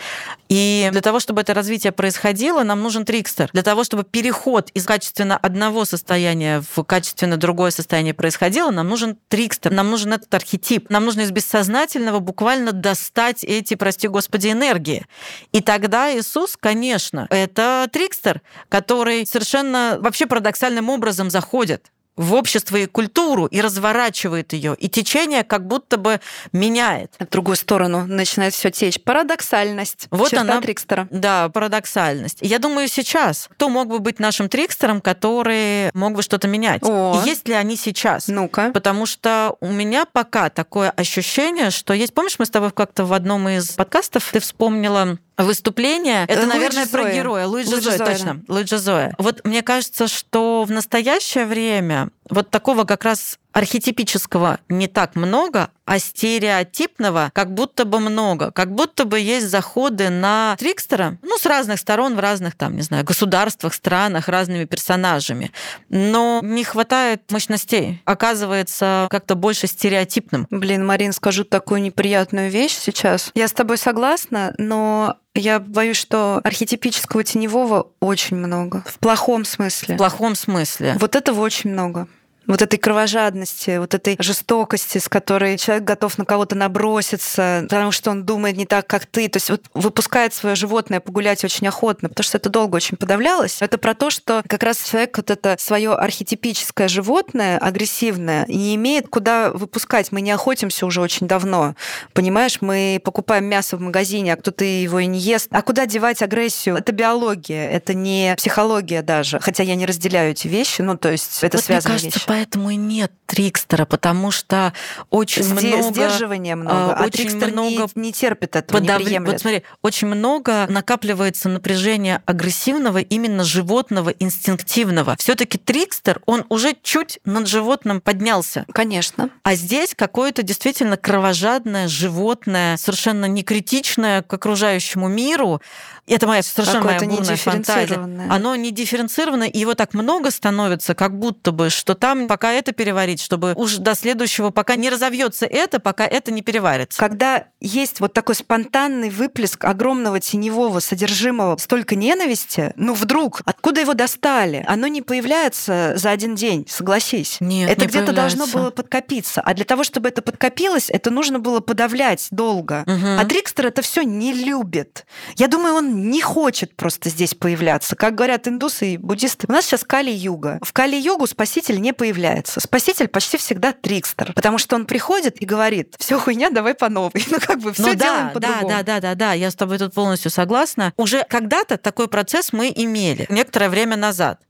И для того, чтобы это развитие происходило, нам нужен Трикстер. Для того, чтобы переход из качественно одного состояния в качественно другое состояние происходило, нам нужен Трикстер, нам нужен этот архетип. Нам нужно из бессознательного буквально достать эти, прости господи, энергии. И тогда Иисус, конечно, это Трикстер, который совершенно вообще парадоксальным образом заходит в общество и культуру, и разворачивает ее, и течение как будто бы меняет. В другую сторону начинает все течь. Парадоксальность. Вот черта она, Трикстера. Да, парадоксальность. Я думаю, сейчас, кто мог бы быть нашим Трикстером, который мог бы что-то менять? О. И есть ли они сейчас? Ну-ка. Потому что у меня пока такое ощущение, что есть... Помнишь, мы с тобой как-то в одном из подкастов ты вспомнила... Выступление, это, Луиджи наверное, Зоя. Про героя. Луиджи, Луиджи Зоя, Зоя, точно. Луиджи Зоя. Вот мне кажется, что в настоящее время вот такого как раз архетипического не так много, а стереотипного как будто бы много. Как будто бы есть заходы на Трикстера, ну, с разных сторон, в разных, там, не знаю, государствах, странах, разными персонажами. Но не хватает мощностей. Оказывается, как-то больше стереотипным. Блин, Марин, скажу такую неприятную вещь сейчас. Я с тобой согласна, но... Я боюсь, что архетипического теневого очень много. В плохом смысле. В плохом смысле. Вот этого очень много. вот этой кровожадности, вот этой жестокости, с которой человек готов на кого-то наброситься, потому что он думает не так, как ты. То есть вот выпускает свое животное погулять очень охотно, потому что это долго очень подавлялось. Это про то, что как раз человек вот это свое архетипическое животное, агрессивное, не имеет куда выпускать. Мы не охотимся уже очень давно. Понимаешь, мы покупаем мясо в магазине, а кто-то его и не ест. А куда девать агрессию? Это биология, это не психология даже. Хотя я не разделяю эти вещи, ну то есть это вот связанные вещи. Мне кажется, вещи. Поэтому и нет трикстера, потому что очень Сде- много... Сдерживания много, а, а трикстер много не, не терпит этого, подав... не приемлет. Вот смотри, очень много накапливается напряжение агрессивного, именно животного, инстинктивного. Всё-таки трикстер, он уже чуть над животным поднялся. Конечно. А здесь какое-то действительно кровожадное животное, совершенно не критичное к окружающему миру. Это моя совершенно моя бурная фантазия. Оно не дифференцированное, и его так много становится, как будто бы, что там пока это переварить, чтобы уж до следующего, пока не разовьется это, пока это не переварится. Когда есть вот такой спонтанный выплеск огромного теневого, содержимого, столько ненависти, ну вдруг, откуда его достали? Оно не появляется за один день, согласись. Нет, это не где-то появляется. Должно было подкопиться. А для того, чтобы это подкопилось, это нужно было подавлять долго. Угу. А трикстер это все не любит. Я думаю, он не хочет просто здесь появляться. Как говорят индусы и буддисты, у нас сейчас Кали-юга. В Кали-югу спаситель не появляется. Спаситель почти всегда трикстер, потому что он приходит и говорит, все хуйня, давай по новой. Ну как бы все да, делаем по-другому. Да, да, да, да, да, я с тобой тут полностью согласна. Уже когда-то такой процесс мы имели некоторое время назад.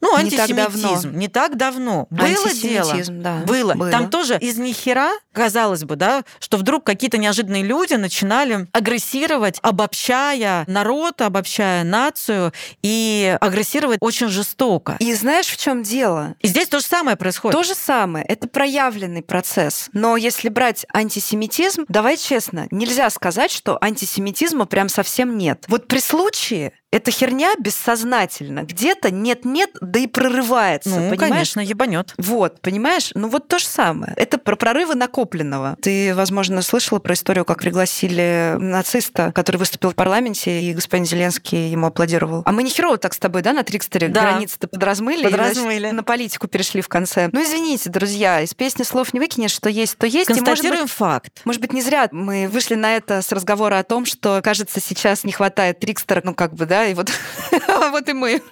Ну, антисемитизм. Не так давно. Не так давно. Было дело. Да. Было. Было. Там тоже из нихера, казалось бы, да, что вдруг какие-то неожиданные люди начинали агрессировать, обобщая народ, обобщая нацию, и агрессировать очень жестоко. И знаешь, в чем дело? И здесь то же самое происходит. То же самое. Это проявленный процесс. Но если брать антисемитизм, давай честно, нельзя сказать, что антисемитизма прям совсем нет. Вот при случае... Эта херня бессознательно. Где-то нет-нет, да и прорывается. Ну, понимаешь? Конечно, ебанет. Вот, понимаешь? Ну, вот то же самое. Это про прорывы накопленного. Ты, возможно, слышала про историю, как пригласили нациста, который выступил в парламенте, и господин Зеленский ему аплодировал. А мы не херово так с тобой, да, на трикстере? Да. Границы-то подразмыли. Подразмыли. И, значит, на политику перешли в конце. Ну, извините, друзья, из песни слов не выкинешь, что есть, то есть. Констатируем и, может быть, факт. Может быть, не зря мы вышли на это с разговора о том, что, кажется, сейчас не хватает трикстера, ну, как бы, да, и вот, вот и мы.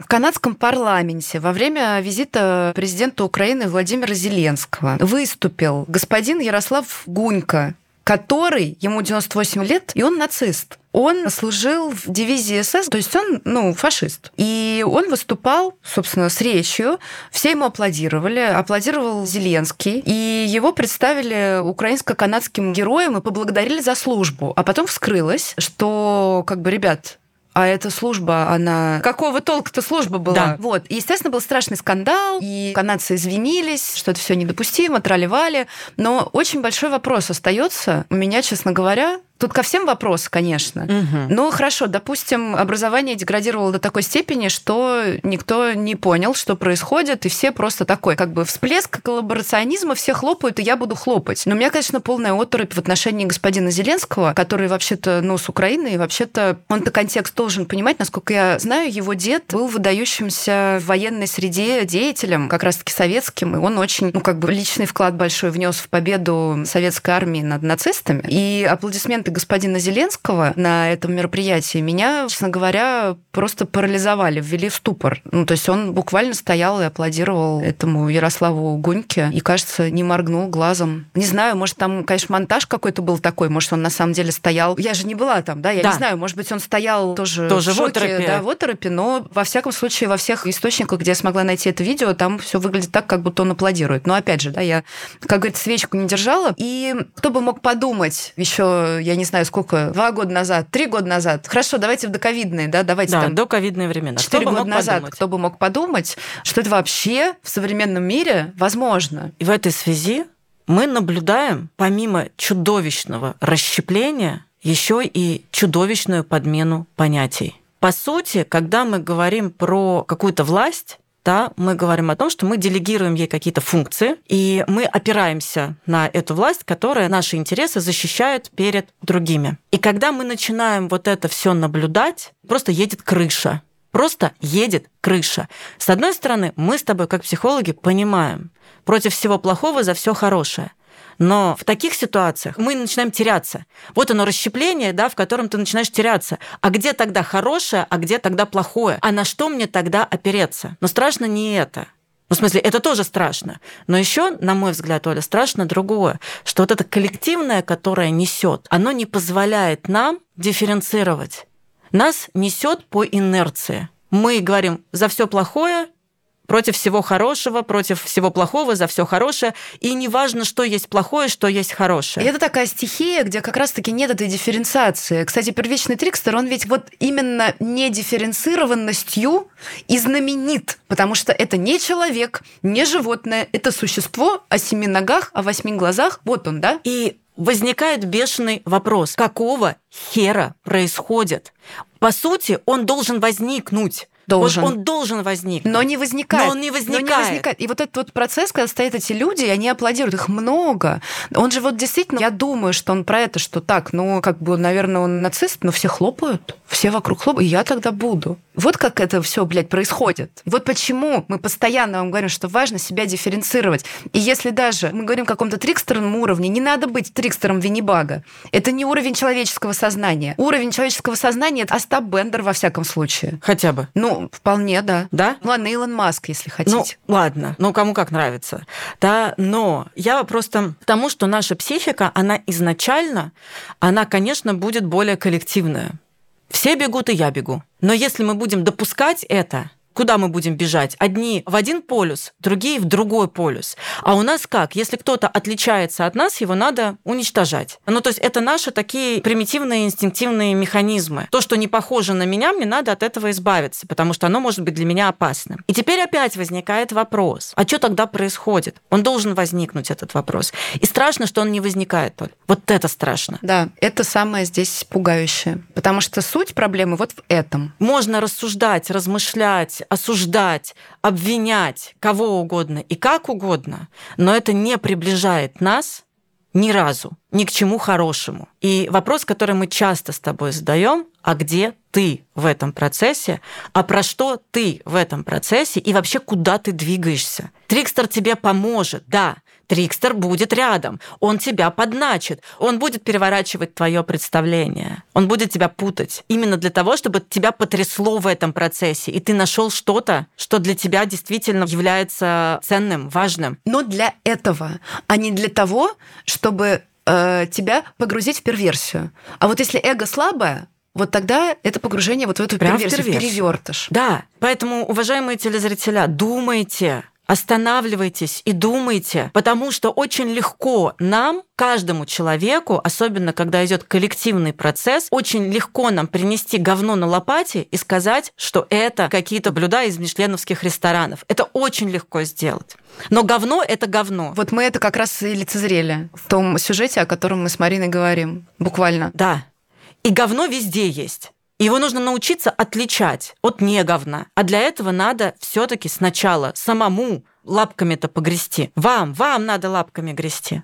В канадском парламенте во время визита президента Украины Владимира Зеленского выступил господин Ярослав Гунько, который, ему девяносто восемь лет, и он нацист. Он служил в дивизии эс эс, то есть он, ну, фашист. И он выступал, собственно, с речью. Все ему аплодировали. Аплодировал Зеленский. И его представили украинско-канадским героем и поблагодарили за службу. А потом вскрылось, что, как бы, ребят... А эта служба, она... Какого толка-то служба была? Да. Вот. И, естественно, был страшный скандал, и канадцы извинились, что это все недопустимо, тролливали. Но очень большой вопрос остается. У меня, честно говоря... Тут ко всем вопрос, конечно. Угу. Но хорошо, допустим, образование деградировало до такой степени, что никто не понял, что происходит, и все просто такой, как бы всплеск коллаборационизма, все хлопают, и я буду хлопать. Но у меня, конечно, полная оторопь в отношении господина Зеленского, который вообще-то, ну, с Украины, и вообще-то он-то контекст должен понимать. Насколько я знаю, его дед был выдающимся в военной среде деятелем, как раз-таки советским, и он очень, ну, как бы личный вклад большой внес в победу советской армии над нацистами. И аплодисменты господина Зеленского на этом мероприятии меня, честно говоря, просто парализовали, ввели в ступор. Ну, то есть он буквально стоял и аплодировал этому Ярославу Гуньке и, кажется, не моргнул глазом. Не знаю, может, там, конечно, монтаж какой-то был такой, может, он на самом деле стоял... Я же не была там, да? Я да. не знаю, может быть, он стоял тоже, тоже в шоке, в оторопе. Да, в оторопе, но, во всяком случае, во всех источниках, где я смогла найти это видео, там все выглядит так, как будто он аплодирует. Но, опять же, да, я, как говорится, свечку не держала. И кто бы мог подумать еще, я не знаю, сколько, два года назад, три года назад. Хорошо, давайте в доковидные, да, давайте да, там... Да, доковидные времена. Четыре года назад подумать? Кто бы мог подумать, что это вообще в современном мире возможно. И в этой связи мы наблюдаем, помимо чудовищного расщепления, еще и чудовищную подмену понятий. По сути, когда мы говорим про какую-то власть, да, мы говорим о том, что мы делегируем ей какие-то функции, и мы опираемся на эту власть, которая наши интересы защищает перед другими. И когда мы начинаем вот это все наблюдать, просто едет крыша. Просто едет крыша. С одной стороны, мы с тобой, как психологи, понимаем, против всего плохого за все хорошее. Но в таких ситуациях мы начинаем теряться. Вот оно расщепление, да, в котором ты начинаешь теряться. А где тогда хорошее, а где тогда плохое? А на что мне тогда опереться? Но страшно не это. Ну, в смысле, это тоже страшно. Но еще, на мой взгляд, Оля, страшно другое, что вот это коллективное, которое несет, оно не позволяет нам дифференцировать. Нас несет по инерции. Мы говорим за все плохое, против всего хорошего, против всего плохого, за все хорошее. И не важно, что есть плохое, что есть хорошее. Это такая стихия, где как раз-таки нет этой дифференциации. Кстати, первичный Трикстер, он ведь вот именно недифференцированностью и знаменит, потому что это не человек, не животное, это существо о семи ногах, о восьми глазах. Вот он, да? И возникает бешеный вопрос, какого хера происходит? По сути, он должен возникнуть. Должен. Вот он должен возникнуть. Но не возникает. Но он не возникает. Но не возникает. И вот этот вот процесс, когда стоят эти люди, они аплодируют, их много. Он же вот действительно, я думаю, что он про это, что так, ну, как бы, наверное, он нацист, но все хлопают, все вокруг хлопают, и я тогда буду. Вот как это все, блядь, происходит. Вот почему мы постоянно вам говорим, что важно себя дифференцировать. И если даже мы говорим о каком-то трикстерном уровне, не надо быть трикстером Виннибага. Это не уровень человеческого сознания. Уровень человеческого сознания – это Остап Бендер во всяком случае. Хотя бы. Ну, вполне, да. Да? Ну, ладно, Илон Маск, если хотите. Ну, ладно. Ну, кому как нравится. Да, но я просто... Потому что наша психика, она изначально, она, конечно, будет более коллективная. Все бегут, и я бегу. Но если мы будем допускать это, куда мы будем бежать? Одни в один полюс, другие в другой полюс. А у нас как? Если кто-то отличается от нас, его надо уничтожать. Ну, то есть это наши такие примитивные инстинктивные механизмы. То, что не похоже на меня, мне надо от этого избавиться, потому что оно может быть для меня опасным. И теперь опять возникает вопрос, а что тогда происходит? Он должен возникнуть, этот вопрос. И страшно, что он не возникает, Толь. Вот это страшно. Да, это самое здесь пугающее. Потому что суть проблемы вот в этом. Можно рассуждать, размышлять, осуждать, обвинять кого угодно и как угодно, но это не приближает нас ни разу, ни к чему хорошему. И вопрос, который мы часто с тобой задаем: а где ты в этом процессе, а про что ты в этом процессе и вообще куда ты двигаешься? Трикстер тебе поможет, да. Трикстер будет рядом, он тебя подначит, он будет переворачивать твое представление, он будет тебя путать. Именно для того, чтобы тебя потрясло в этом процессе, и ты нашел что-то, что для тебя действительно является ценным, важным. Но для этого, а не для того, чтобы э, тебя погрузить в перверсию. А вот если эго слабое, вот тогда это погружение вот в эту прям перверсию, в перевертыш. Да, поэтому, уважаемые телезрители, думайте, останавливайтесь и думайте, потому что очень легко нам, каждому человеку, особенно когда идет коллективный процесс, очень легко нам принести говно на лопате и сказать, что это какие-то блюда из мишленовских ресторанов. Это очень легко сделать. Но говно – это говно. Вот мы это как раз и лицезрели в том сюжете, о котором мы с Мариной говорим, буквально. Да. И говно везде есть. Его нужно научиться отличать от неговна. А для этого надо все-таки сначала самому лапками-то погрести. Вам, вам надо лапками грести.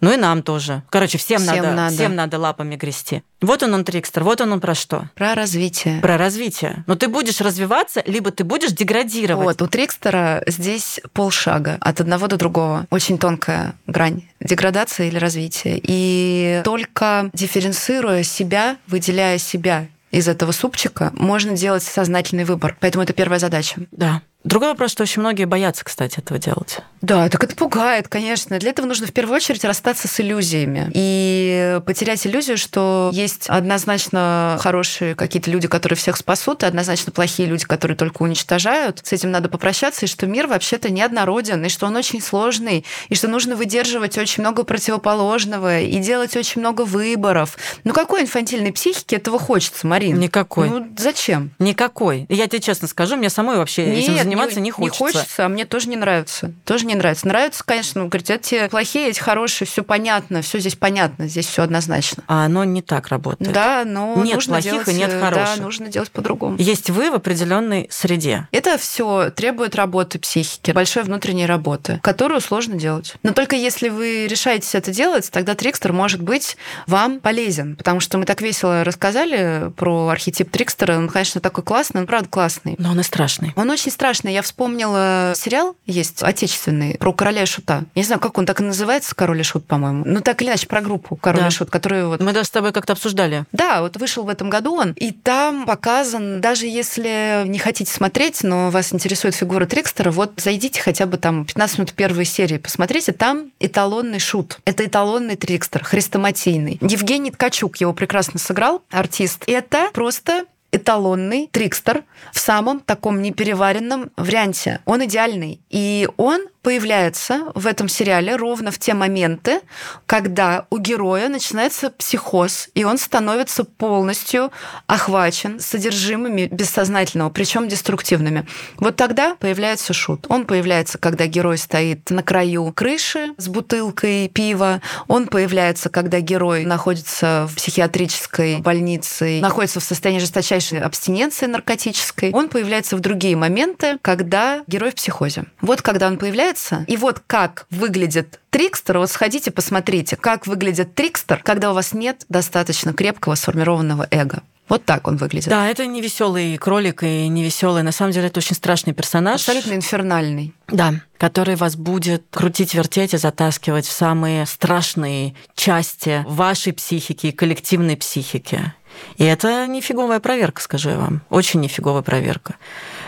Ну и нам тоже. Короче, всем, всем, надо, надо. всем надо лапами грести. Вот он, он трикстер, вот он, он про что? Про развитие. Про развитие. Но ты будешь развиваться, либо ты будешь деградировать. Вот, у трикстера здесь полшага от одного до другого. Очень тонкая грань деградации или развития. И только дифференцируя себя, выделяя себя из этого супчика, можно делать сознательный выбор. Поэтому это первая задача. Да. Другой вопрос, что очень многие боятся, кстати, этого делать. Да, так это пугает, конечно. Для этого нужно в первую очередь расстаться с иллюзиями и потерять иллюзию, что есть однозначно хорошие какие-то люди, которые всех спасут, и однозначно плохие люди, которые только уничтожают. С этим надо попрощаться, и что мир вообще-то неоднороден, и что он очень сложный, и что нужно выдерживать очень много противоположного и делать очень много выборов. Ну какой инфантильной психике этого хочется, Марин? Никакой. Ну зачем? Никакой. Я тебе честно скажу, мне самой вообще этим заниматься заниматься не хочется. Не хочется, а мне тоже не нравится. Тоже не нравится. Нравится, конечно, говорит, эти плохие, эти хорошие, все понятно, все здесь понятно, здесь все однозначно. А оно не так работает. Да, но нет нужно плохих делать, и нет хороших. Да, нужно делать по-другому. Есть вы в определенной среде. Это все требует работы психики, большой внутренней работы, которую сложно делать. Но только если вы решаетесь это делать, тогда Трикстер может быть вам полезен, потому что мы так весело рассказали про архетип Трикстера. Он, конечно, такой классный, он правда классный. Но он и страшный. Он очень страшный. Я вспомнила сериал, есть отечественный, про Короля и Шута. Я не знаю, как он так и называется, Король и Шут, по-моему. Ну, так или иначе, про группу Король да. и Шут, которую... Вот... Мы даже с тобой как-то обсуждали. Да, вот вышел в этом году он, и там показан, даже если не хотите смотреть, но вас интересует фигура Трикстера, вот зайдите хотя бы там пятнадцать минут первой серии, посмотрите, там эталонный Шут. Это эталонный Трикстер, хрестоматийный. Евгений Ткачук его прекрасно сыграл, артист. Это просто... эталонный Трикстер в самом таком непереваренном варианте. Он идеальный. И он появляется в этом сериале ровно в те моменты, когда у героя начинается психоз, и он становится полностью охвачен содержимыми бессознательного, причем деструктивными. Вот тогда появляется Шут. Он появляется, когда герой стоит на краю крыши с бутылкой пива. Он появляется, когда герой находится в психиатрической больнице, находится в состоянии жесточайшей абстиненции наркотической. Он появляется в другие моменты, когда герой в психозе. Вот когда он появляется, и вот как выглядит Трикстер, вот сходите, посмотрите, как выглядит Трикстер, когда у вас нет достаточно крепкого сформированного эго. Вот так он выглядит. Да, это не веселый кролик и не веселый. На самом деле, это очень страшный персонаж. Абсолютно инфернальный. Да, который вас будет крутить, вертеть и затаскивать в самые страшные части вашей психики и коллективной психики. И это не фиговая проверка, скажу я вам. Очень не фиговая проверка.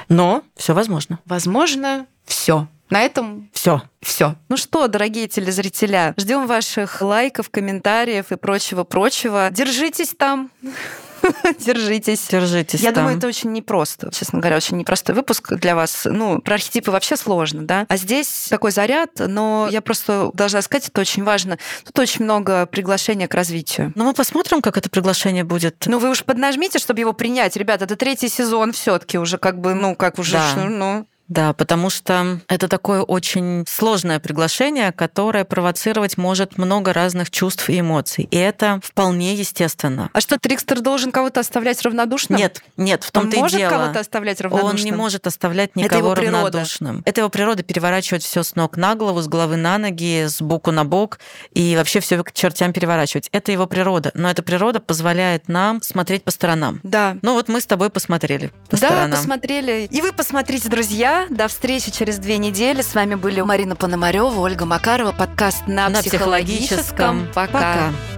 Но все возможно. Возможно, все. На этом все. Все. Ну что, дорогие телезрители, ждем ваших лайков, комментариев и прочего-прочего. Держитесь там. Держитесь. Держитесь. Я там. думаю, это очень непросто. Честно говоря, очень непростой выпуск для вас. Ну, про архетипы вообще сложно, да? А здесь такой заряд, но я просто должна сказать, это очень важно. Тут очень много приглашения к развитию. Ну, мы посмотрим, как это приглашение будет. Ну, вы уж поднажмите, чтобы его принять. Ребята, это третий сезон все-таки уже как бы, ну, как уже... Да. Ну, Да, потому что это такое очень сложное приглашение, которое провоцировать может много разных чувств и эмоций. И это вполне естественно. А что, Трикстер должен кого-то оставлять равнодушным? Нет, нет, в том-то и дело. Он может кого-то оставлять равнодушным? Он не может оставлять никого равнодушным. Это его природа переворачивать все с ног на голову, с головы на ноги, с боку на бок и вообще все к чертям переворачивать. Это его природа. Но эта природа позволяет нам смотреть по сторонам. Да. Ну вот мы с тобой посмотрели по сторонам. Да, посмотрели. И вы посмотрите, друзья. До встречи через две недели. С вами были Марина Пономарёва, Ольга Макарова. Подкаст на, на психологическом. психологическом. Пока. Пока.